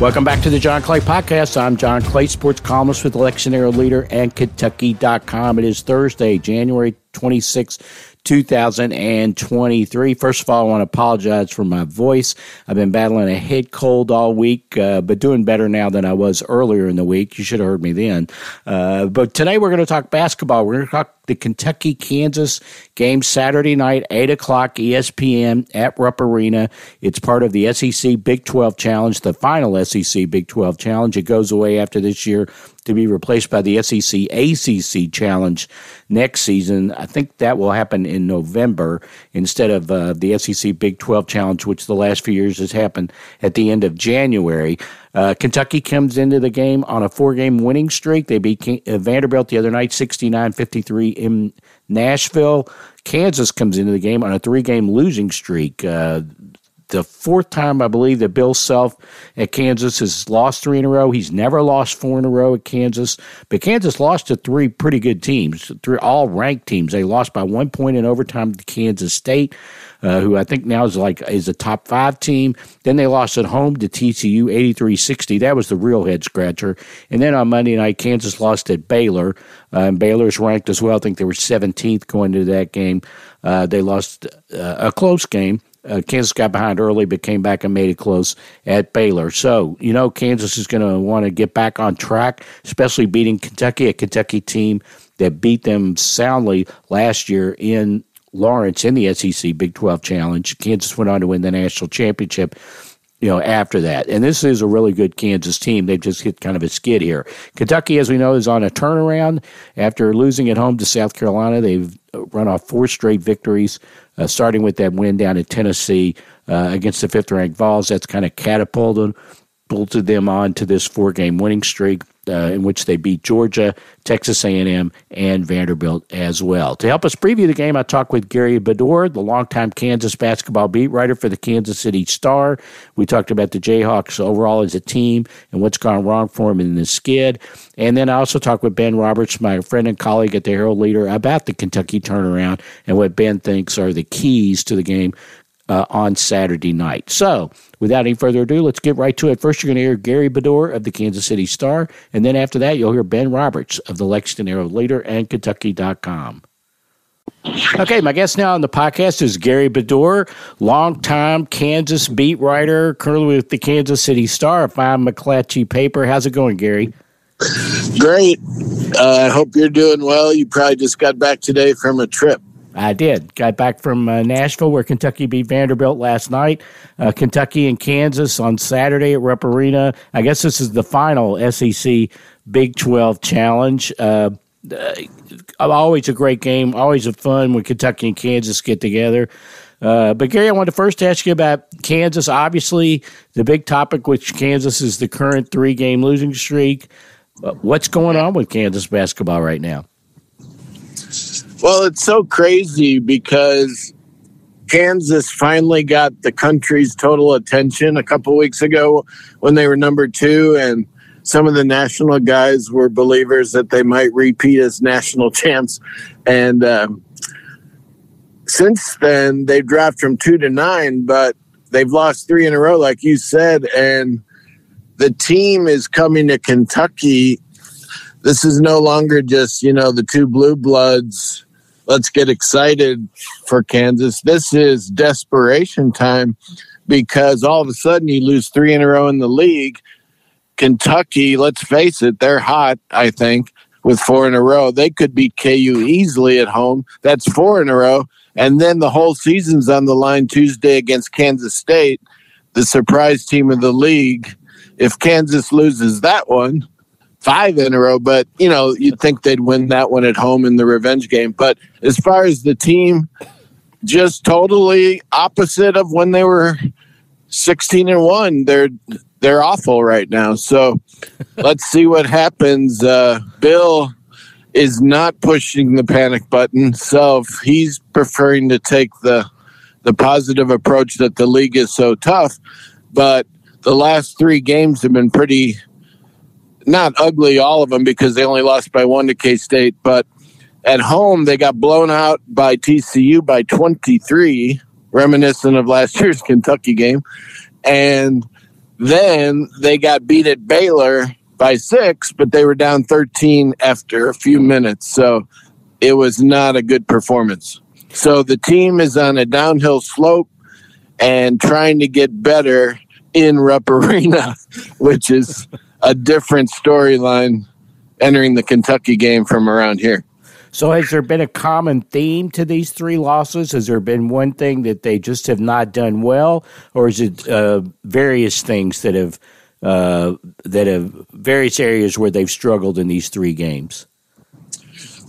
Welcome back to the John Clay Podcast. I'm John Clay, sports columnist with the Lexington Herald-Leader and Kentucky.com. It is Thursday, January 26, 2023. First of all, I want to apologize for my voice. I've been battling a head cold all week, but doing better now than I was earlier in the week. You should have heard me then. But today we're going to talk basketball. We're going to talk the Kentucky-Kansas game Saturday night, 8 o'clock, ESPN at Rupp Arena. It's part of the SEC Big 12 Challenge, the final SEC Big 12 Challenge. It goes away after this year to be replaced by the SEC ACC challenge next season. I think that will happen in November instead of the SEC Big 12 challenge, which the last few years has happened at the end of January. Kentucky comes into the game on a four-game winning streak. They beat Vanderbilt the other night, 69-53 in Nashville. Kansas comes into the game on a three-game losing streak. The fourth time, I believe, that Bill Self at Kansas has lost three in a row. He's never lost four in a row at Kansas. But Kansas lost to three pretty good teams, three all-ranked teams. They lost by 1 point in overtime to Kansas State, who I think now is a top five team. Then they lost at home to TCU, 83-60. That was the real head-scratcher. And then on Monday night, Kansas lost at Baylor, and Baylor's ranked as well. I think they were 17th going into that game. They lost a close game. Kansas got behind early but came back and made it close at Baylor. So, you know, Kansas is going to want to get back on track, especially beating Kentucky, a Kentucky team that beat them soundly last year in Lawrence in the SEC Big 12 Challenge. Kansas went on to win the national championship, you know, after that. And this is a really good Kansas team. They've just hit kind of a skid here. Kentucky, as we know, is on a turnaround after losing at home to South Carolina. They've run off four straight victories, starting with that win down in Tennessee against the fifth-ranked Vols. That's kind of catapulted them on to this four-game winning streak in which they beat Georgia, Texas A&M, and Vanderbilt as well. To help us preview the game, I talked with Gary Bedore, the longtime Kansas basketball beat writer for the Kansas City Star. We talked about the Jayhawks overall as a team and what's gone wrong for them in the skid. And then I also talked with Ben Roberts, my friend and colleague at the Herald-Leader, about the Kentucky turnaround and what Ben thinks are the keys to the game on Saturday night. So, without any further ado, let's get right to it. First, you're going to hear Gary Bedore of the Kansas City Star, and then after that, you'll hear Ben Roberts of the Lexington Herald-Leader and Kentucky.com. Okay, my guest now on the podcast is Gary Bedore, longtime Kansas beat writer, currently with the Kansas City Star, a fine McClatchy paper. How's it going, Gary? Great. I hope you're doing well. You probably just got back today from a trip. I did. Got back from Nashville, where Kentucky beat Vanderbilt last night. Kentucky and Kansas on Saturday at Rupp Arena. I guess this is the final SEC Big 12 Challenge. Always a great game, always a fun when Kentucky and Kansas get together. But, Gary, I wanted to first ask you about Kansas. Obviously, the big topic, which Kansas is the current three-game losing streak. What's going on with Kansas basketball right now? Well, it's so crazy because Kansas finally got the country's total attention a couple weeks ago when they were number 2, and some of the national guys were believers that they might repeat as national champs. And since then, they've dropped from 2 to 9, but they've lost 3 in a row, like you said, and the team is coming to Kentucky. This is no longer just, you know, the two blue bloods. Let's get excited for Kansas. This is desperation time because all of a sudden you lose 3 in a row in the league. Kentucky, let's face it, they're hot, I think, with 4 in a row. They could beat KU easily at home. That's 4 in a row. And then the whole season's on the line Tuesday against Kansas State, the surprise team of the league. If Kansas loses that one, 5 in a row, but, you know, you'd think they'd win that one at home in the revenge game. But as far as the team, just totally opposite of when they were 16-1. They're awful right now. So let's see what happens. Bill is not pushing the panic button, so he's preferring to take the positive approach that the league is so tough. But the last 3 games have been pretty – not ugly, all of them, because they only lost by 1 to K-State. But at home, they got blown out by TCU by 23, reminiscent of last year's Kentucky game. And Then they got beat at Baylor by 6, but they were down 13 after a few minutes. So it was not a good performance. So the team is on a downhill slope and trying to get better in Rupp Arena, which is a different storyline entering the Kentucky game from around here. So has there been a common theme to these three losses? Has there been one thing that they just have not done well, or is it various things that have various areas where they've struggled in these three games?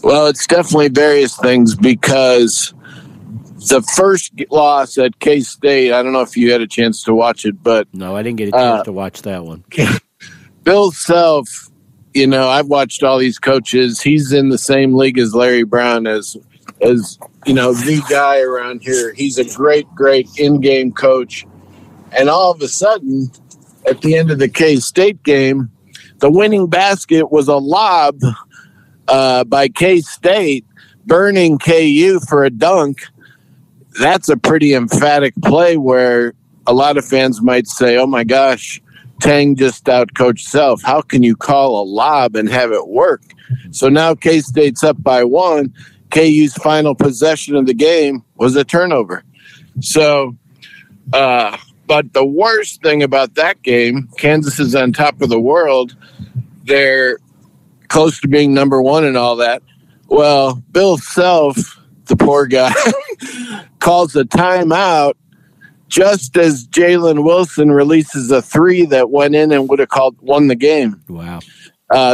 Well, it's definitely various things, because the first loss at K-State, I don't know if you had a chance to watch it, but... No, I didn't get a chance to watch that one. Bill Self, you know, I've watched all these coaches. He's in the same league as Larry Brown as you know, the guy around here. He's a great, great in-game coach. And all of a sudden, at the end of the K-State game, the winning basket was a lob by K-State, burning KU for a dunk. That's a pretty emphatic play where a lot of fans might say, oh, my gosh, Tang just out-coached Self. How can you call a lob and have it work? So now K-State's up by 1. KU's final possession of the game was a turnover. So, but the worst thing about that game, Kansas is on top of the world. They're close to being number 1 and all that. Well, Bill Self, the poor guy, calls a timeout just as Jalen Wilson releases a 3 that went in and would have won the game. Wow.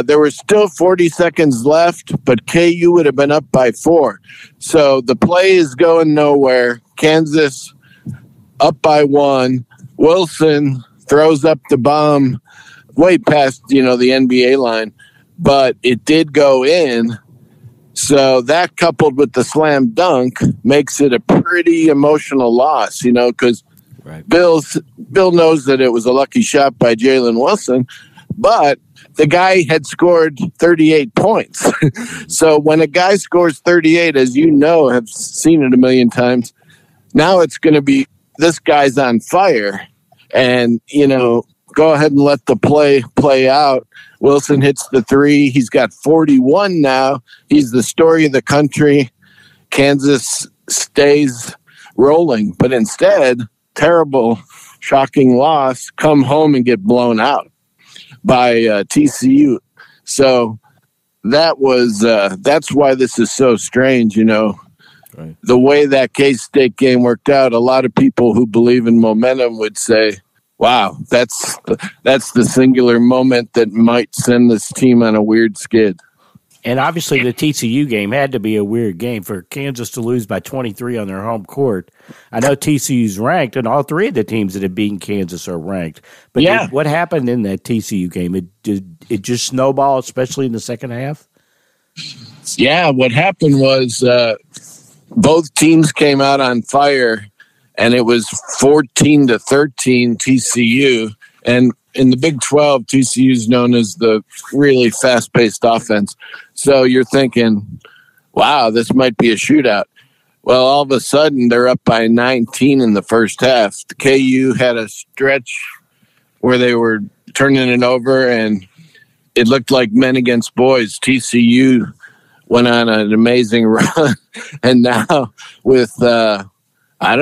There were still 40 seconds left, but KU would have been up by 4. So the play is going nowhere. Kansas up by 1. Wilson throws up the bomb way past, you know, the NBA line, but it did go in. So that, coupled with the slam dunk, makes it a pretty emotional loss, you know, because Bill knows that it was a lucky shot by Jalen Wilson, but the guy had scored 38 points. So when a guy scores 38, as you know, have seen it a million times, now it's going to be this guy's on fire. And, you know, go ahead and let the play out. Wilson hits the 3. He's got 41 now. He's the story of the country. Kansas stays rolling, but instead, terrible, shocking loss, come home and get blown out by TCU. So that was that's why this is so strange, you know. Right. The way that K-State game worked out, a lot of people who believe in momentum would say, wow, that's the singular moment that might send this team on a weird skid. And obviously the TCU game had to be a weird game for Kansas to lose by 23 on their home court. I know TCU's ranked, and all three of the teams that have beaten Kansas are ranked. But yeah. What happened in that TCU game? It just snowballed, especially in the second half? Yeah, what happened was both teams came out on fire. And it was 14-13 TCU. And in the Big 12, TCU is known as the really fast-paced offense. So you're thinking, wow, this might be a shootout. Well, all of a sudden, they're up by 19 in the first half. The KU had a stretch where they were turning it over, and it looked like men against boys. TCU went on an amazing run. And now with... 8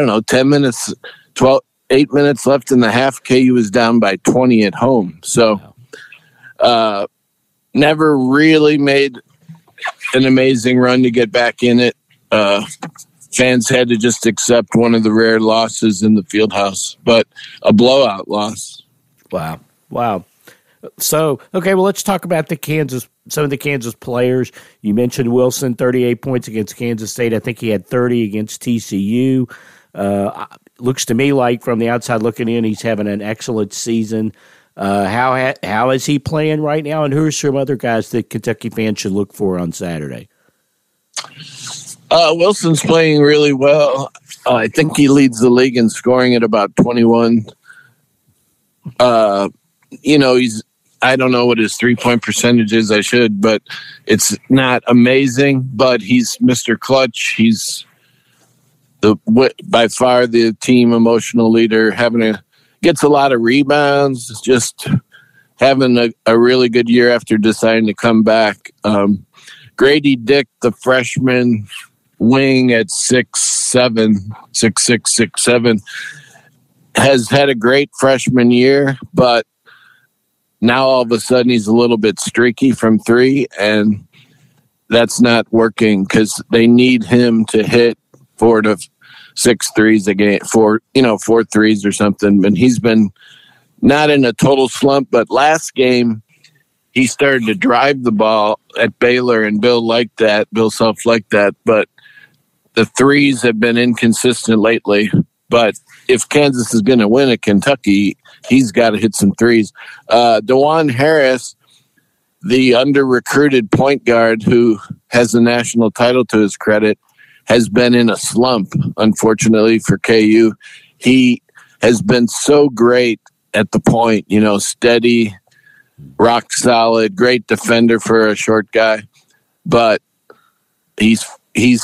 minutes left in the half, KU is down by 20 at home. So never really made an amazing run to get back in it. Fans had to just accept one of the rare losses in the Fieldhouse, but a blowout loss. Wow. So, okay, well, let's talk about some of the Kansas players. You mentioned Wilson, 38 points against Kansas State. I think he had 30 against TCU. Looks to me like, from the outside looking in, he's having an excellent season. How is he playing right now, and who are some other guys that Kentucky fans should look for on Saturday? Wilson's playing really well. I think he leads the league in scoring at about 21. You know, I don't know what his 3-point percentage is. I should, but it's not amazing. But he's Mr. Clutch. He's by far the team emotional leader, having a gets a lot of rebounds, is just having a really good year after deciding to come back. Grady Dick, the freshman wing at 6'7", has had a great freshman year, but now all of a sudden he's a little bit streaky from three, and that's not working because they need him to hit 4 to 6 threes a game, 4 threes or something. And he's been not in a total slump, but last game he started to drive the ball at Baylor, and Bill Self liked that, but the threes have been inconsistent lately. But if Kansas is going to win at Kentucky, he's got to hit some threes. Dajuan Harris, the under-recruited point guard who has a national title to his credit, has been in a slump, unfortunately, for KU. He has been so great at the point, steady, rock solid, great defender for a short guy. But he's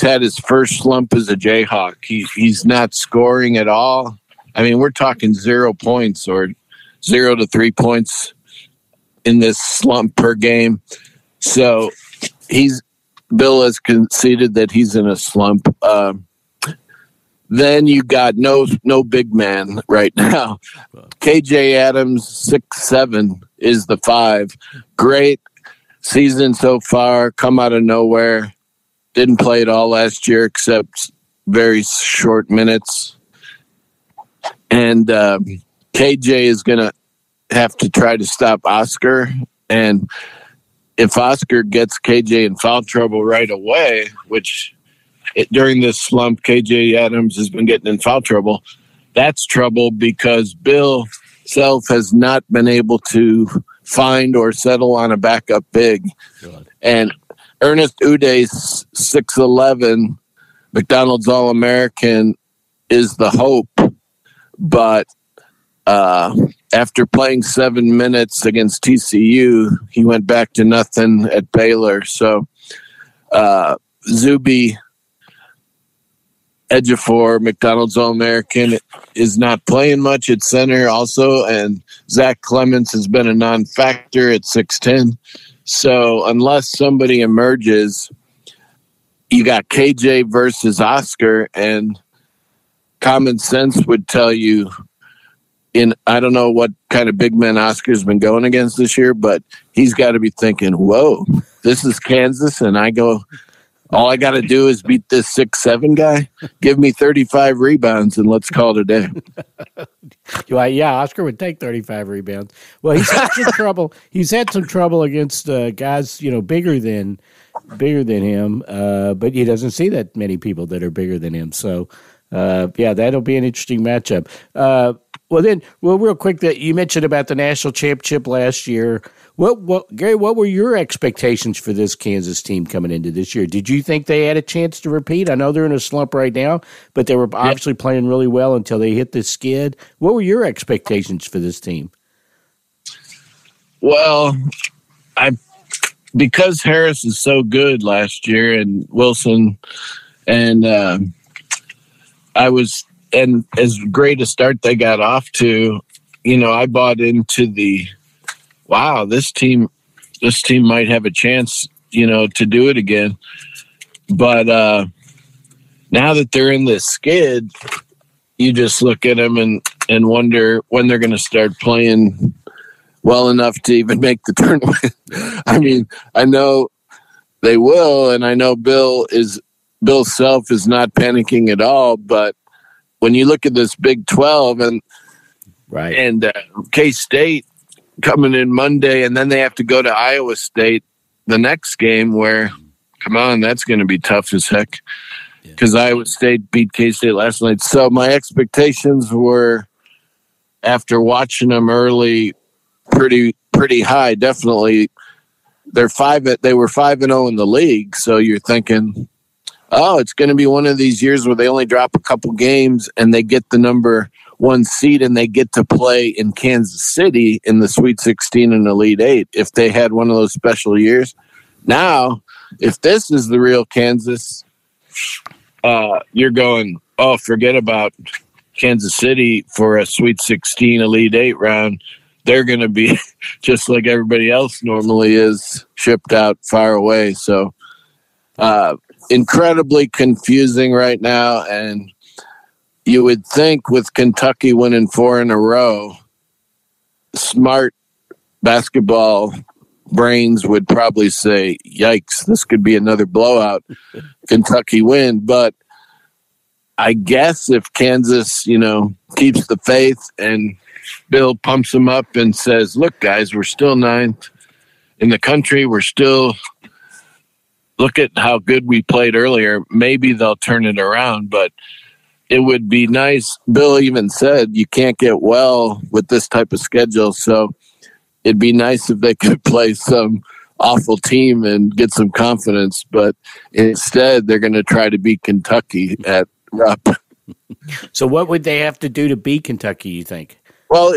had his first slump as a Jayhawk. He's not scoring at all. I mean, we're talking 0 points or 0 to 3 points in this slump per game. So Bill has conceded that he's in a slump. Then you got no big man right now. KJ Adams, 6'7", is the 5. Great season so far, come out of nowhere. Didn't play at all last year except very short minutes. And KJ is going to have to try to stop Oscar. And if Oscar gets KJ in foul trouble right away, which during this slump, KJ Adams has been getting in foul trouble, that's trouble because Bill Self has not been able to find or settle on a backup big. God. And Ernest Uday's 6'11", McDonald's All-American, is the hope. But after playing 7 minutes against TCU, he went back to nothing at Baylor. So Zuby Ejiofor, McDonald's All-American, is not playing much at center also. And Zach Clements has been a non-factor at 6'10". So unless somebody emerges, you got KJ versus Oscar, and common sense would tell you, I don't know what kind of big man Oscar's been going against this year, but he's got to be thinking, whoa, this is Kansas, and all I got to do is beat this 6'7" guy, give me 35 rebounds, and let's call it a day. Yeah, Oscar would take 35 rebounds. Well, he's had some trouble. He's had some trouble against guys, bigger than him. But he doesn't see that many people that are bigger than him. So, that'll be an interesting matchup. Real quick, that you mentioned about the national championship last year. What Gary? What were your expectations for this Kansas team coming into this year? Did you think they had a chance to repeat? I know they're in a slump right now, but they were obviously playing really well until they hit the skid. What were your expectations for this team? Well, because Harris is so good last year, and Wilson, and and as great a start they got off to, I bought into the, wow, this team might have a chance, to do it again. But now that they're in this skid, you just look at them and wonder when they're going to start playing well enough to even make the tournament. I mean, I know they will, and I know Bill Self is not panicking at all. But when you look at this Big 12 and K-State coming in Monday, and then they have to go to Iowa State the next game, where, come on, that's going to be tough as heck because Iowa State beat K-State last night. So my expectations were, after watching them early, pretty high. Definitely, they were 5-0 in the league. So you're thinking, oh, it's going to be one of these years where they only drop a couple games and they get the number 1 seed, and they get to play in Kansas City in the Sweet 16 and Elite 8 if they had one of those special years. Now, if this is the real Kansas, you're going, oh, forget about Kansas City for a Sweet 16 Elite Eight round, they're going to be just like everybody else normally is, shipped out far away. So incredibly confusing right now. And you would think with Kentucky winning four in a row, smart basketball brains would probably say, yikes, this could be another blowout. Kentucky win. But I guess if Kansas, keeps the faith and Bill pumps them up and says, look, guys, we're still ninth in the country. We're still, look at how good we played earlier. Maybe they'll turn it around, but it would be nice. Bill even said you can't get well with this type of schedule. So it'd be nice if they could play some awful team and get some confidence, but instead they're going to try to beat Kentucky at Rupp. So what would they have to do to beat Kentucky, you think? Well,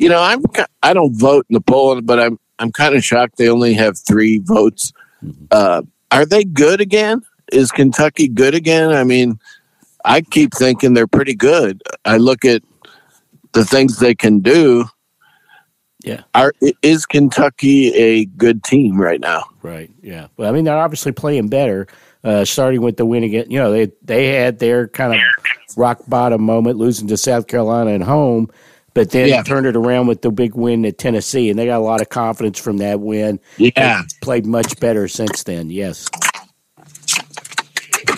I don't vote in the poll, but I'm kind of shocked they only have 3 votes. Are they good again? Is Kentucky good again? I mean, I keep thinking they're pretty good. I look at the things they can do. Yeah, is Kentucky a good team right now? Right. Yeah. Well, I mean, they're obviously playing better. Starting with the win again, they had their kind of rock bottom moment, losing to South Carolina at home, but then turned it around with the big win at Tennessee, and they got a lot of confidence from that win. Yeah, they've played much better since then. Yes.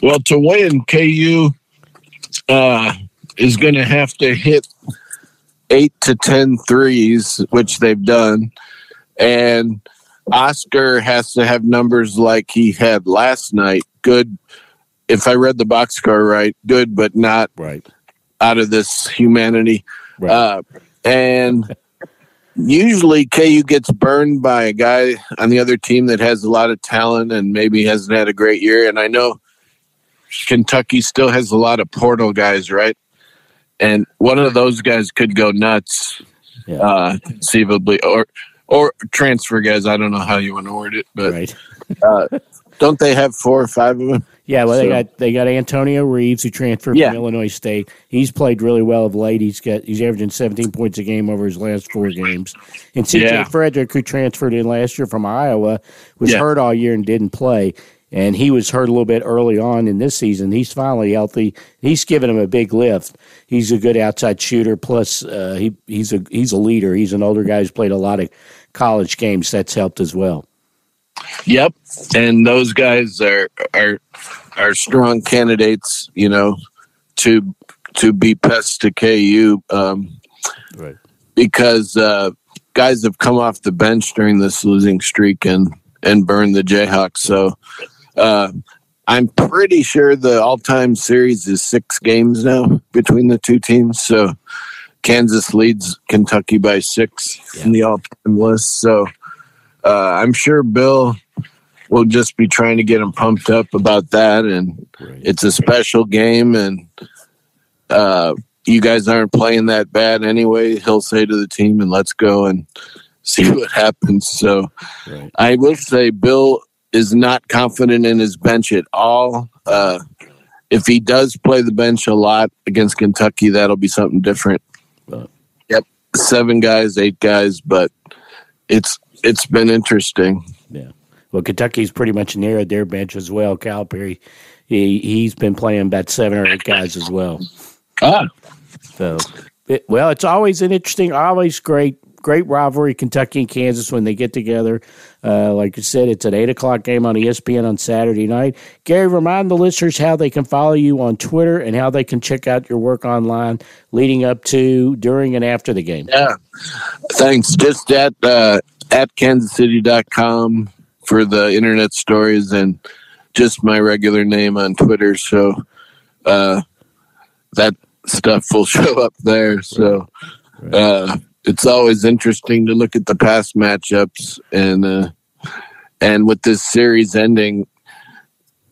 Well, to win, KU is going to have to hit 8 to 10 threes, which they've done, and Oscar has to have numbers like he had last night. Good, if I read the box score right, good but not right out of this humanity. Right. And usually KU gets burned by a guy on the other team that has a lot of talent and maybe hasn't had a great year. And I know Kentucky still has a lot of portal guys, right? And one of those guys could go nuts, conceivably, or transfer guys. I don't know how you want to word it, but right. Don't they have 4 or 5 of them? Yeah, well, so they got Antonio Reeves, who transferred from Illinois State. He's played really well of late. He's averaging 17 points a game over his last 4 games. And CJ Frederick, who transferred in last year from Iowa, was hurt all year and didn't play. And he was hurt a little bit early on in this season. He's finally healthy. He's given him a big lift. He's a good outside shooter. Plus, he's a leader. He's an older guy who's played a lot of college games. That's helped as well. Yep, and those guys are strong candidates, to be pests to KU, right? Because guys have come off the bench during this losing streak and burned the Jayhawks. So I'm pretty sure the all-time series is 6 games now between the two teams. So Kansas leads Kentucky by 6 in the all-time list. So I'm sure Bill will just be trying to get them pumped up about that. And it's a special game, and you guys aren't playing that bad anyway, he'll say to the team, and let's go and see what happens. So I will say Bill is not confident in his bench at all. If he does play the bench a lot against Kentucky, that'll be something different. Yep, 7 guys, 8 guys, but it's been interesting. Yeah. Well, Kentucky's pretty much narrowed their bench as well. Cal Perry, he's been playing about 7 or 8 guys as well. Ah. So, it's always an interesting, always great rivalry, Kentucky and Kansas, when they get together. Like you said, it's an 8:00 game on ESPN on Saturday night. Gary, remind the listeners how they can follow you on Twitter and how they can check out your work online leading up to, during, and after the game. Yeah, thanks. Just at KansasCity.com for the internet stories and just my regular name on Twitter. So that stuff will show up there. So it's always interesting to look at the past matchups, and with this series ending,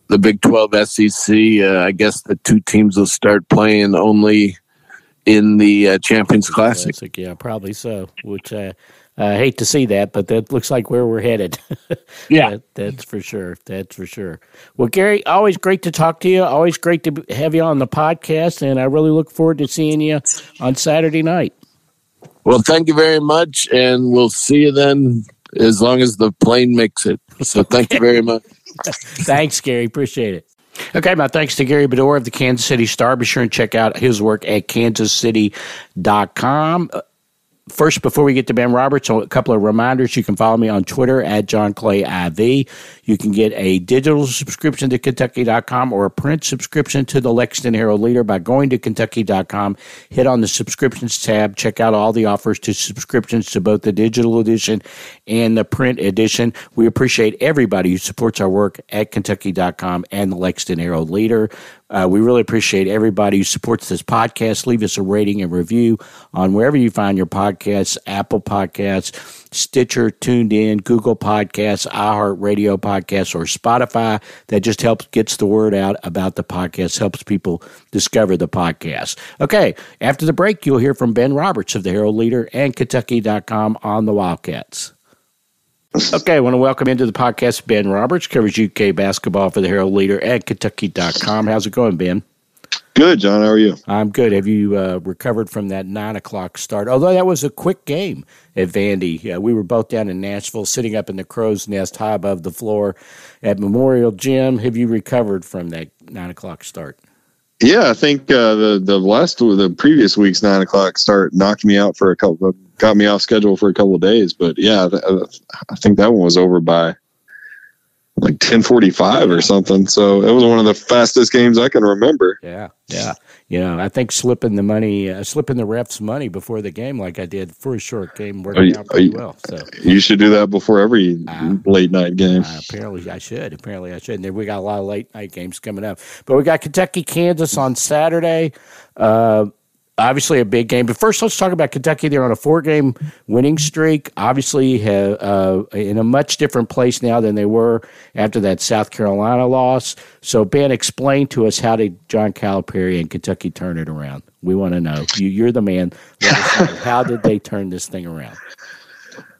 the Big 12 SEC, I guess the two teams will start playing only in the Champions Classic. Yeah, probably so, which I hate to see that, but that looks like where we're headed. Yeah. That's for sure. That's for sure. Well, Gary, always great to talk to you. Always great to have you on the podcast, and I really look forward to seeing you on Saturday night. Well, thank you very much, and we'll see you then as long as the plane makes it. So thank you very much. Thanks, Gary. Appreciate it. Okay, my thanks to Gary Bedore of the Kansas City Star. Be sure and check out his work at kansascity.com. First, before we get to Ben Roberts, a couple of reminders. You can follow me on Twitter at John Clay IV. You can get a digital subscription to Kentucky.com or a print subscription to the Lexington Herald-Leader by going to Kentucky.com, hit on the subscriptions tab, check out all the offers to subscriptions to both the digital edition and the print edition. We appreciate everybody who supports our work at Kentucky.com and the Lexington Herald-Leader. We really appreciate everybody who supports this podcast. Leave us a rating and review on wherever you find your podcasts, Apple Podcasts, Stitcher, Tuned In, Google Podcasts, iHeartRadio Podcasts, or Spotify. That just helps, gets the word out about the podcast, helps people discover the podcast. Okay, after the break, you'll hear from Ben Roberts of the Herald-Leader and Kentucky.com on the Wildcats. Okay, I want to welcome into the podcast Ben Roberts, covers UK basketball for the Herald-Leader at Kentucky.com. How's it going, Ben? Good, John. How are you? I'm good. Have you recovered from that 9 o'clock start? Although that was a quick game at Vandy. We were both down in Nashville, sitting up in the crow's nest high above the floor at Memorial Gym. Have you recovered from that 9 o'clock start? Yeah, I think the previous week's 9 o'clock start knocked me out for a couple of got me off schedule for a couple of days, but yeah, I think that one was over by like 10:45 or something. So it was one of the fastest games I can remember. Yeah. You know, I think slipping the refs money before the game, like I did for a short game, worked out pretty well. So you should do that before every late night game. Apparently I should. And then we got a lot of late night games coming up, but we got Kentucky, Kansas on Saturday. Obviously a big game, but first let's talk about Kentucky. They're on a 4-game winning streak, obviously in a much different place now than they were after that South Carolina loss. So, Ben, explain to us, how did John Calipari and Kentucky turn it around? We want to know. You're the man. How did they turn this thing around?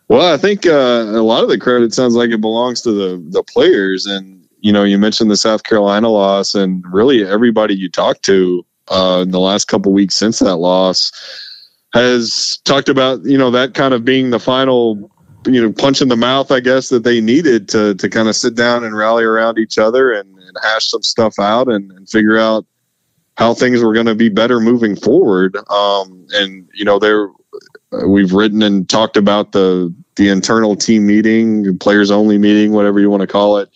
Well, I think a lot of the credit sounds like it belongs to the players. And, you know, you mentioned the South Carolina loss, and really everybody you talk to in the last couple weeks since that loss has talked about, you know, that kind of being the final, you know, punch in the mouth, I guess, that they needed to kind of sit down and rally around each other and hash some stuff out and figure out how things were going to be better moving forward. And, you know, we've written and talked about the internal team meeting, players only meeting, whatever you want to call it,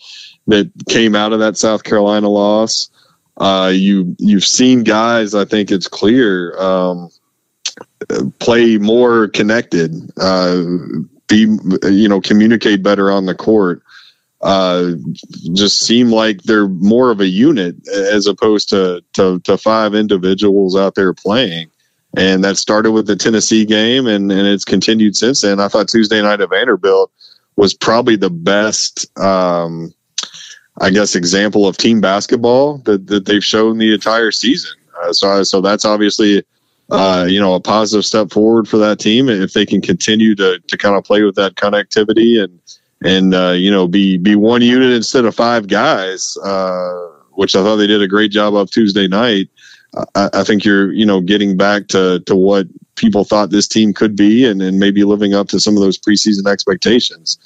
that came out of that South Carolina loss. You've seen guys, I think it's clear, play more connected, communicate better on the court, just seem like they're more of a unit as opposed to five individuals out there playing. And that started with the Tennessee game and it's continued since then. I thought Tuesday night at Vanderbilt was probably the best, example of team basketball that they've shown the entire season. So that's obviously, a positive step forward for that team. And if they can continue to kind of play with that connectivity and be one unit instead of five guys, which I thought they did a great job of Tuesday night. I think you're, getting back to what people thought this team could be and maybe living up to some of those preseason expectations.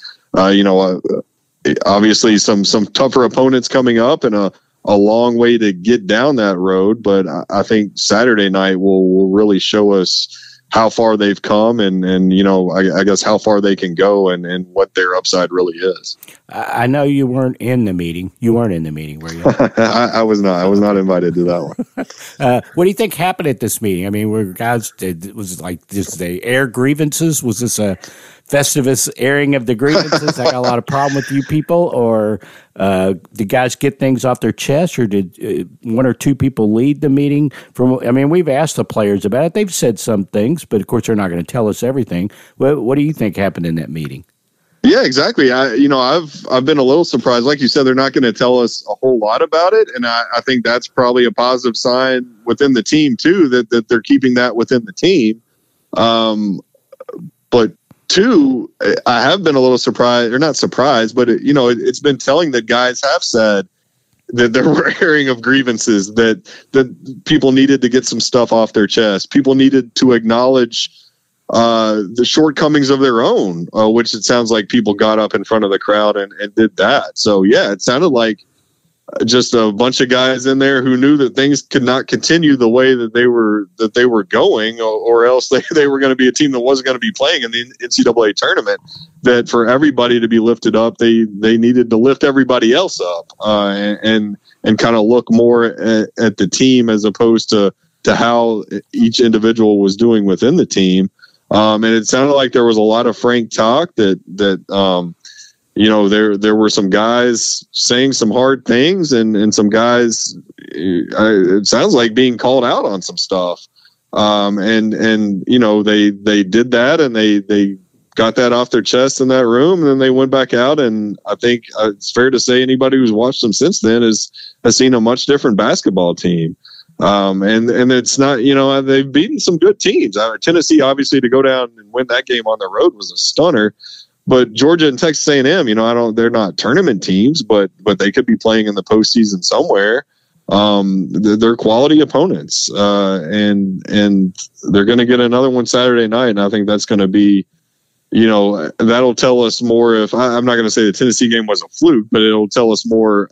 Obviously some tougher opponents coming up and a long way to get down that road. But I think Saturday night will really show us how far they've come and how far they can go and what their upside really is. I know you weren't in the meeting. You weren't in the meeting, were you? I was not. I was not invited to that one. What do you think happened at this meeting? I mean, did they air grievances? Was this a Festivus airing of the grievances? I got a lot of problem with you people, or did guys get things off their chest, or did one or two people lead the meeting? We've asked the players about it. They've said some things, but of course they're not going to tell us everything. What do you think happened in that meeting? Yeah, exactly. I've been a little surprised. Like you said, they're not going to tell us a whole lot about it, and I think that's probably a positive sign within the team too, that they're keeping that within the team. But Two, I have been a little surprised, or not surprised, but it's been telling that guys have said that there were airing of grievances, that people needed to get some stuff off their chest. People needed to acknowledge the shortcomings of their own, which it sounds like people got up in front of the crowd and did that. So, yeah, it sounded like just a bunch of guys in there who knew that things could not continue the way that they were going, or else they were going to be a team that wasn't going to be playing in the NCAA tournament, that for everybody to be lifted up, they needed to lift everybody else up, and kind of look more at the team as opposed to how each individual was doing within the team. And it sounded like there was a lot of frank talk that there were some guys saying some hard things and some guys, it sounds like, being called out on some stuff. They did that, and they got that off their chest in that room, and then they went back out. And I think it's fair to say anybody who's watched them since then has seen a much different basketball team. And it's not, they've beaten some good teams. Tennessee, obviously, to go down and win that game on the road was a stunner. But Georgia and Texas A&M, they're not tournament teams, but they could be playing in the postseason somewhere. They're quality opponents, and they're going to get another one Saturday night. And I think that's going to be, that'll tell us more. If I'm not going to say the Tennessee game was a fluke, but it'll tell us more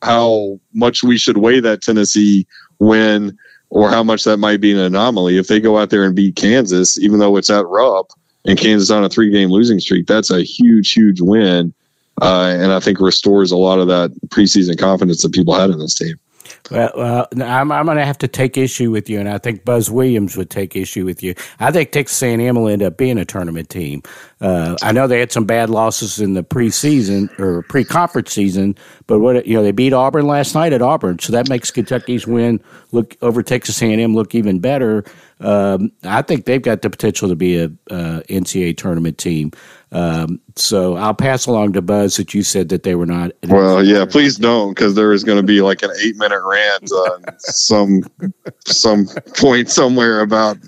how much we should weigh that Tennessee win, or how much that might be an anomaly. If they go out there and beat Kansas, even though it's at Rupp, and Kansas on a 3-game losing streak, that's a huge, huge win. And I think restores a lot of that preseason confidence that people had in this team. Well, I'm going to have to take issue with you, and I think Buzz Williams would take issue with you. I think Texas A&M will end up being a tournament team. I know they had some bad losses in the preseason or pre-conference season, but they beat Auburn last night at Auburn, so that makes Kentucky's win over Texas A&M look even better. I think they've got the potential to be a NCAA tournament team. So I'll pass along to Buzz that you said that they were not. Well, yeah, please don't, because there is going to be like an 8-minute rant on some point somewhere about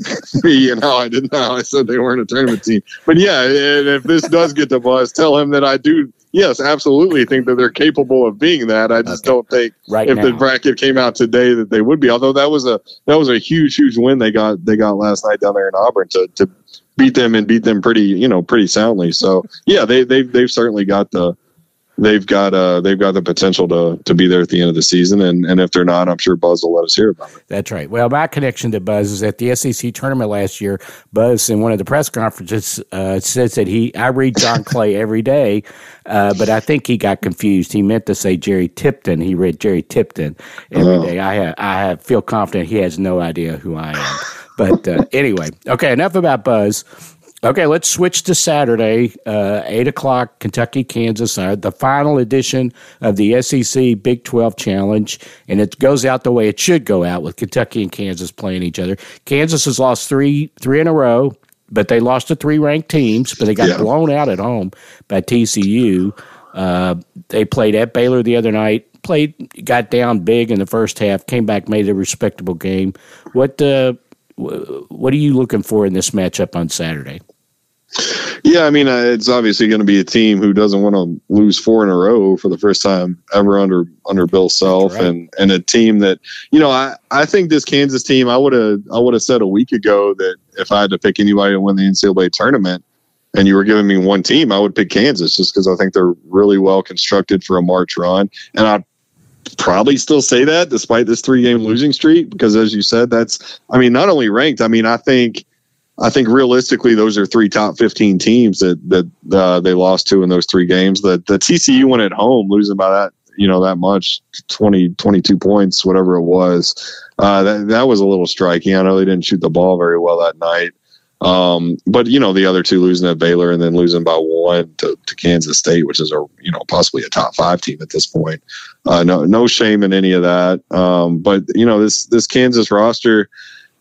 me and how I said they weren't a tournament team. But yeah, and if this does get to Buzz, tell him that I do. Yes, absolutely think that they're capable of being that. I just don't think the bracket came out today that they would be. Although that was a huge, huge win they got last night down there in Auburn to beat them, and beat them pretty soundly. So yeah, they've certainly got they've got the potential to be there at the end of the season, and if they're not, I'm sure Buzz will let us hear about it. That's right. Well, my connection to Buzz is at the SEC tournament last year, Buzz, in one of the press conferences, says that I read John Clay every day, but I think he got confused. He meant to say Jerry Tipton. He read Jerry Tipton every day. I feel confident he has no idea who I am. But anyway, okay, enough about Buzz. Okay, let's switch to Saturday, 8 o'clock, Kentucky, Kansas, the final edition of the SEC Big 12 Challenge, and it goes out the way it should go out, with Kentucky and Kansas playing each other. Kansas has lost three in a row, but they lost to three ranked teams, but they got blown out at home by TCU. They played at Baylor the other night, got down big in the first half, came back, made a respectable game. What are you looking for in this matchup on Saturday? Yeah, I mean, it's obviously going to be a team who doesn't want to lose 4 in a row for the first time ever under Bill Self, right. and a team that, I think this Kansas team, I would have said a week ago that if I had to pick anybody to win the NCAA tournament, and you were giving me one team, I would pick Kansas, just because I think they're really well constructed for a March run, and I'd probably still say that despite this 3-game losing streak, because as you said, not only ranked, I think realistically those are 3 top 15 teams that they lost to in those 3 games. That the TCU one at home, losing by that, that much, 22 points, whatever it was, that was a little striking. I know they didn't shoot the ball very well that night. But the other 2, losing at Baylor and then losing by 1 to Kansas State, which is possibly a top 5 team at this point. No shame in any of that. But this Kansas roster,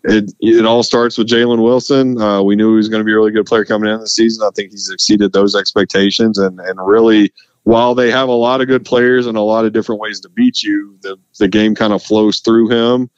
it all starts with Jalen Wilson. We knew he was going to be a really good player coming into the season. I think he's exceeded those expectations, and really, while they have a lot of good players and a lot of different ways to beat you, the game kind of flows through him.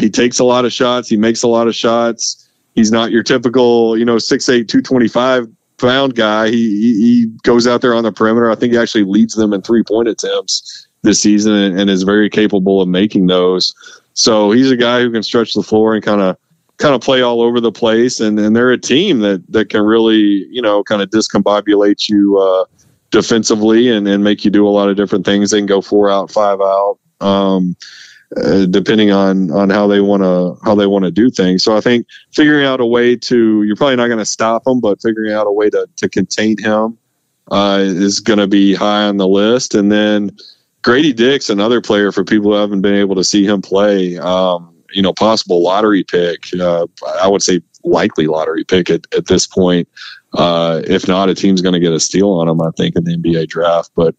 He takes a lot of shots. He makes a lot of shots. He's not your typical, 6'8", 225 found guy. He goes out there on the perimeter. I think he actually leads them in 3-point attempts this season and is very capable of making those. So he's a guy who can stretch the floor and kind of play all over the place. And they're a team that can really, you know, kind of discombobulate you defensively and make you do a lot of different things. They can go 4 out, 5 out, depending on how they want to do things. So I think figuring out a way to, you're probably not going to stop him, but figuring out a way to contain him is going to be high on the list. And then Grady Dick's another player for people who haven't been able to see him play. You know, possible lottery pick. I would say likely lottery pick at this point. If not, a team's going to get a steal on him, I think, in the NBA draft. But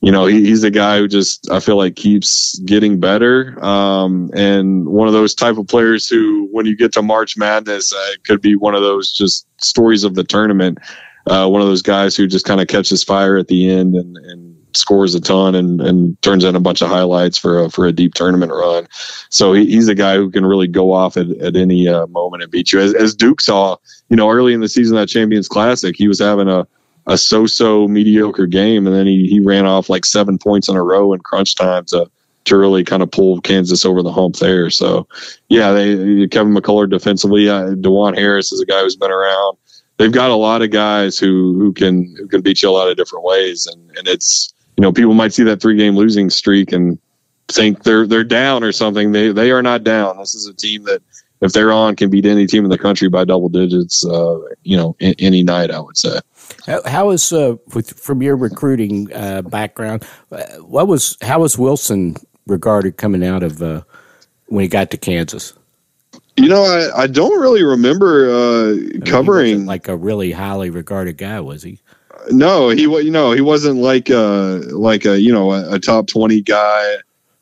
you know, he's a guy who just, I feel like, keeps getting better. And one of those type of players who, when you get to March Madness, it could be one of those just stories of the tournament. One of those guys who just kind of catches fire at the end and scores a ton and turns in a bunch of highlights for a deep tournament run. So he's a guy who can really go off at any moment and beat you. As Duke saw, you know, early in the season, that Champions Classic, he was having a so-so mediocre game, and then he ran off like 7 points in a row in crunch time to really kind of pull Kansas over the hump there. So, yeah, Kevin McCullough defensively. Dajuan Harris is a guy who's been around. They've got a lot of guys who can beat you a lot of different ways, and it's, you know, people might see that 3-game losing streak and think they're down or something. They are not down. This is a team that, if they're on, can beat any team in the country by double digits, you know, any night, I would say. How is, from your recruiting background, how was Wilson regarded coming out of when he got to Kansas? You know, I don't really remember covering. He wasn't like a really highly regarded guy, was he? No, he wasn't like a top 20 guy,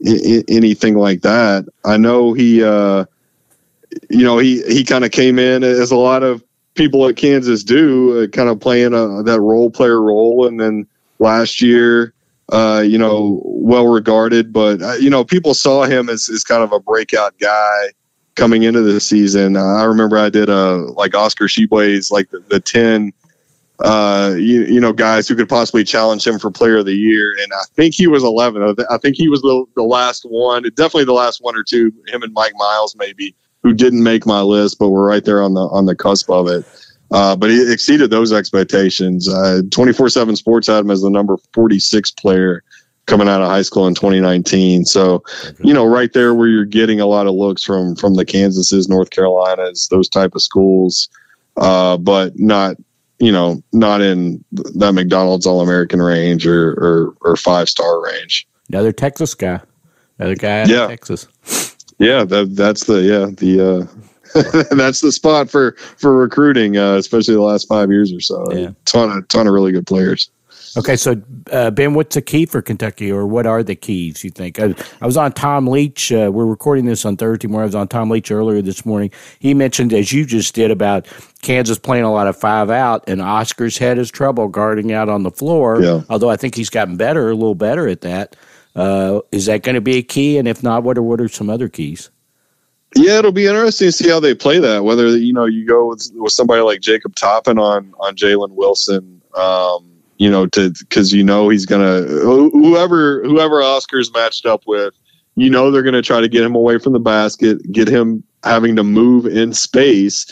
anything like that. I know he. You know, he kind of came in, as a lot of people at Kansas do, kind of playing that role. And then last year, you know, well-regarded. But, you know, people saw him as kind of a breakout guy coming into the season. I remember I did, like, Oscar Tshiebwe's, like, the 10, you know, guys who could possibly challenge him for player of the year. And I think he was 11. I think he was the last one, definitely the last one or two, him and Mike Miles maybe, who didn't make my list, but were right there on the cusp of it. But he exceeded those expectations. 24/7 Sports had him as the number 46 player coming out of high school in 2019. So, you know, right there where you're getting a lot of looks from the Kansases, North Carolinas, those type of schools, but not, you know, not in that McDonald's All-American range or 5-star range. Another Texas guy. Another guy out of Texas. Yeah, that's the spot for recruiting, especially the last 5 years or so. Yeah. Ton of really good players. Okay, so Ben, what's the key for Kentucky, or what are the keys you think? I was on Tom Leach. We're recording this on Thursday morning. I was on Tom Leach earlier this morning. He mentioned, as you just did, about Kansas playing a lot of 5-out, and Oscar's had his trouble guarding out on the floor. Yeah. Although I think he's gotten better, a little better at that. Is that going to be a key? And if not, what are some other keys? Yeah, it'll be interesting to see how they play that, whether, you know, you go with somebody like Jacob Toppin on Jalen Wilson, you know, because, you know, he's going to, whoever Oscar's matched up with, you know, they're going to try to get him away from the basket, get him having to move in space.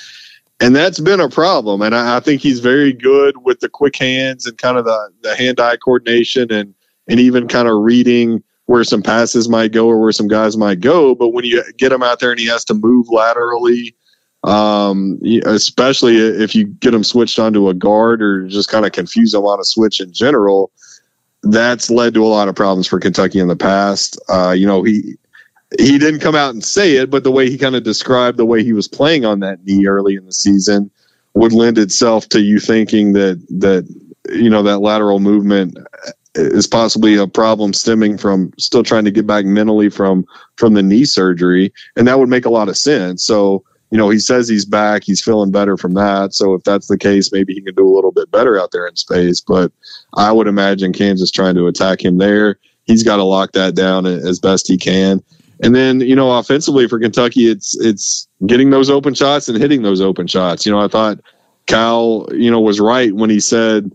And that's been a problem. And I think he's very good with the quick hands and kind of the hand-eye coordination and even kind of reading where some passes might go or where some guys might go. But when you get him out there and he has to move laterally, especially if you get him switched onto a guard or just kind of confuse him on a switch in general, that's led to a lot of problems for Kentucky in the past. You know, he didn't come out and say it, but the way he kind of described the way he was playing on that knee early in the season would lend itself to you thinking that you know, that lateral movement is possibly a problem stemming from still trying to get back mentally from the knee surgery. And that would make a lot of sense. So, you know, he says he's back, he's feeling better from that. So if that's the case, maybe he can do a little bit better out there in space, but I would imagine Kansas trying to attack him there. He's got to lock that down as best he can. And then, you know, offensively for Kentucky, it's getting those open shots and hitting those open shots. You know, I thought Cal, you know, was right when he said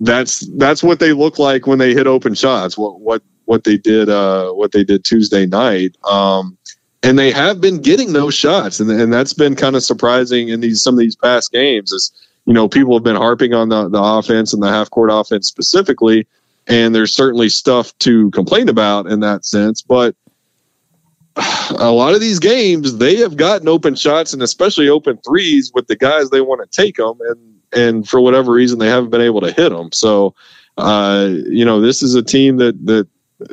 that's what they look like when they hit open shots. What they did Tuesday night. And they have been getting those shots, and that's been kind of surprising in some of these past games. Is, you know, people have been harping on the offense and the half court offense specifically, and there's certainly stuff to complain about in that sense. But a lot of these games, they have gotten open shots, and especially open threes, with the guys they want to take them, and for whatever reason they haven't been able to hit them. So, you know, this is a team that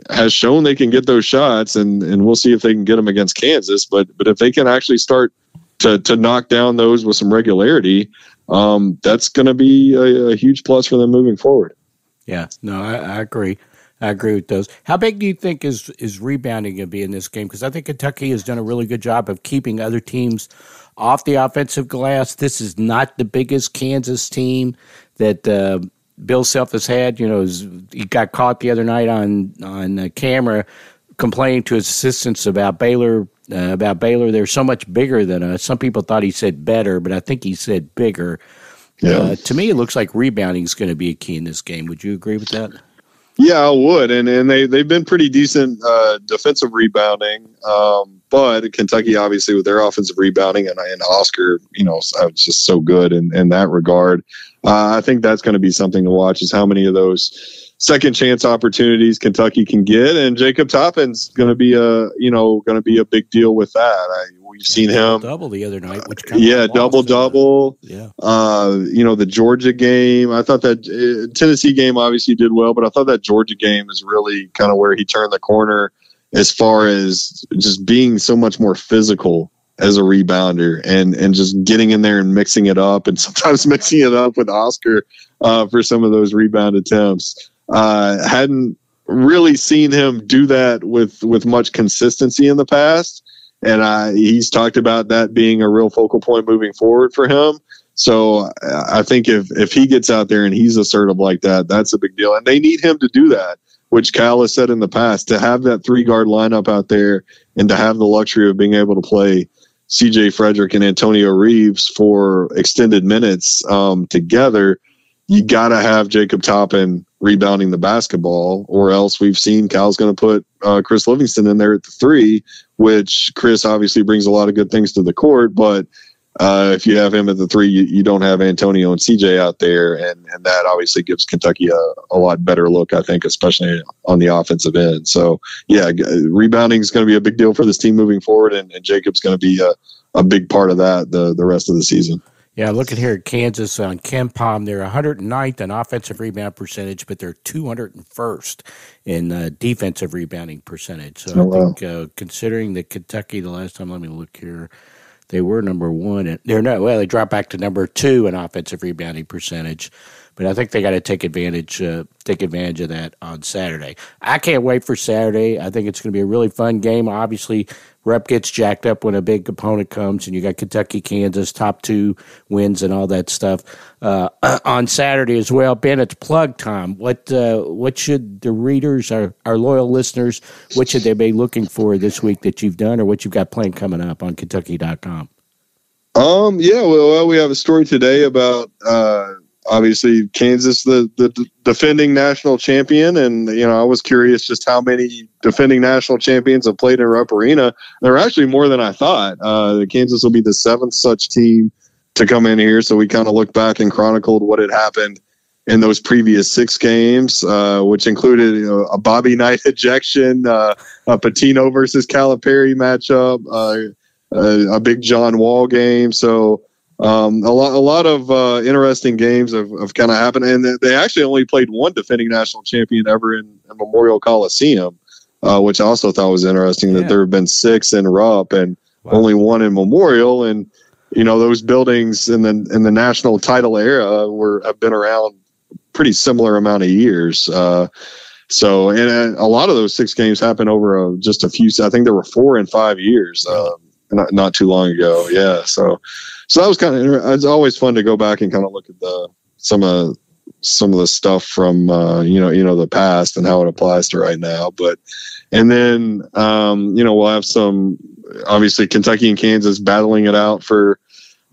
has shown they can get those shots, and we'll see if they can get them against Kansas. But if they can actually start to knock down those with some regularity, that's going to be a huge plus for them moving forward. Yeah, no, I agree. I agree with those. How big do you think is rebounding going to be in this game? Because I think Kentucky has done a really good job of keeping other teams off the offensive glass. This is not the biggest Kansas team that Bill Self has had. You know, he got caught the other night on camera complaining to his assistants about Baylor. They're so much bigger than us. Some people thought he said better, but I think he said bigger. Yeah. To me, it looks like rebounding is going to be a key in this game. Would you agree with that? Yeah, I would. And they've been pretty decent defensive rebounding. But Kentucky, obviously, with their offensive rebounding, and Oscar, you know, was just so good in that regard. I think that's going to be something to watch, is how many of those second chance opportunities Kentucky can get. And Jacob Toppin's going to be a big deal with that. We've seen him double the other night, which double. Yeah. You know, the Georgia game, I thought that Tennessee game obviously did well, but I thought that Georgia game is really kind of where he turned the corner as far as just being so much more physical as a rebounder, and just getting in there and mixing it up, and sometimes mixing it up with Oscar for some of those rebound attempts. Hadn't really seen him do that with much consistency in the past. And he's talked about that being a real focal point moving forward for him. So I think if he gets out there and he's assertive like that, that's a big deal. And they need him to do that, which Cal has said in the past, to have that three-guard lineup out there and to have the luxury of being able to play C.J. Frederick and Antonio Reeves for extended minutes together. You got to have Jacob Toppin rebounding the basketball, or else we've seen Cal's going to put Chris Livingston in there at the three, which Chris obviously brings a lot of good things to the court. But if you have him at the three, you don't have Antonio and CJ out there. And that obviously gives Kentucky a lot better look, I think, especially on the offensive end. So, yeah, rebounding is going to be a big deal for this team moving forward. And Jacob's going to be a big part of that the rest of the season. Yeah, looking here at Kansas on KenPom, they're 109th in offensive rebound percentage, but they're 201st in defensive rebounding percentage. So I think considering that Kentucky, the last time, let me look here, they were number one. They dropped back to number two in offensive rebounding percentage, but I think they got to take advantage of that on Saturday. I can't wait for Saturday. I think it's going to be a really fun game. Obviously, Rupp gets jacked up when a big opponent comes, and you got Kentucky, Kansas, top two wins, and all that stuff on Saturday as well. Ben, it's plug time. What should the readers, our loyal listeners, what should they be looking for this week that you've done, or what you've got planned coming up on Kentucky.com? We have a story today about obviously Kansas, the defending national champion, and you know, I was curious just how many defending national champions have played in Rupp Arena. There are actually more than I thought. Kansas will be the seventh such team to come in here, so we kind of looked back and chronicled what had happened in those previous six games, which included, you know, a Bobby Knight ejection, a Patino versus Calipari matchup, a big John Wall game. So a lot of interesting games have kind of happened, and they actually only played one defending national champion ever in Memorial Coliseum, which I also thought was interesting. Yeah. That there have been six in Rupp and only one in Memorial, and you know, those buildings in the national title era have been around a pretty similar amount of years. So, and a lot of those six games happened over just a few. I think there were 4 and 5 years. Not too long ago. Yeah. So that was it's always fun to go back and kind of look at some of the stuff from, you know, the past and how it applies to right now. But, and then, you know, we'll have obviously Kentucky and Kansas battling it out for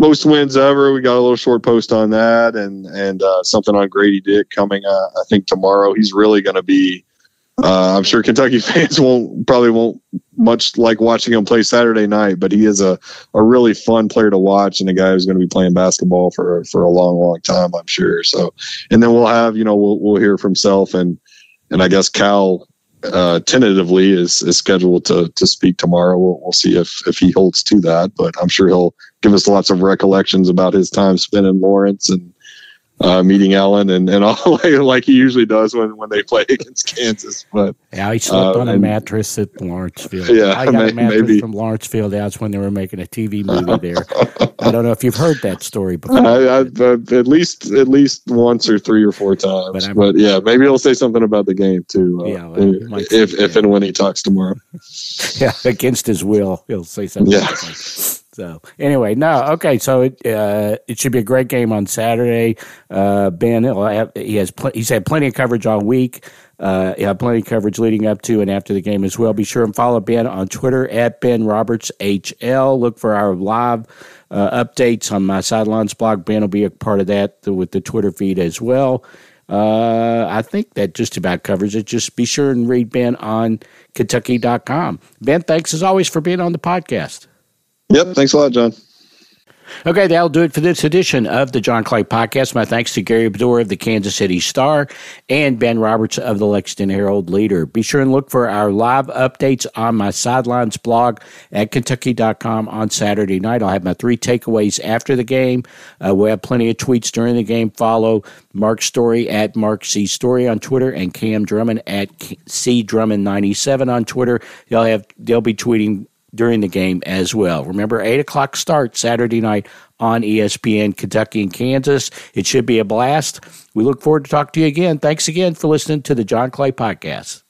most wins ever. We got a little short post on that, and something on Grady Dick coming, I think tomorrow. He's really going to be, I'm sure Kentucky fans probably won't much like watching him play Saturday night, but he is a really fun player to watch, and a guy who's going to be playing basketball for a long, long time, I'm sure. So, and then we'll have, we'll hear from Self, and I guess Cal tentatively is scheduled to speak tomorrow. We'll see if he holds to that, but I'm sure he'll give us lots of recollections about his time spent in Lawrence and meeting Allen and all like he usually does when they play against Kansas. But yeah, he slept on a mattress at Lawrencefield. Yeah, I got a mattress from Lawrencefield Outs when they were making a TV movie there. I don't know if you've heard that story before. At least once or three or four times. But yeah, maybe he'll say something about the game too. If and when he talks tomorrow. Yeah, against his will, he'll say something. Yeah. So anyway, so it should be a great game on Saturday. Ben, he's had plenty of coverage all week. He'll have plenty of coverage leading up to and after the game as well. Be sure and follow Ben on Twitter at Ben Roberts HL. Look for our live updates on my Sidelines blog. Ben will be a part of that with the Twitter feed as well. I think that just about covers it. Just be sure and read Ben on Kentucky.com. Ben, thanks as always for being on the podcast. Yep. Thanks a lot, John. Okay, that'll do it for this edition of the John Clay Podcast. My thanks to Gary Bedore of the Kansas City Star and Ben Roberts of the Lexington Herald-Leader. Be sure and look for our live updates on my Sidelines blog at Kentucky.com on Saturday night. I'll have my 3 takeaways after the game. We'll have plenty of tweets during the game. Follow Mark Story at Mark C. Story on Twitter and Cam Drummond at C. Drummond97 on Twitter. They'll be tweeting during the game as well. Remember, 8 o'clock start Saturday night on ESPN, Kentucky and Kansas. It should be a blast. We look forward to talking to you again. Thanks again for listening to the John Clay Podcast.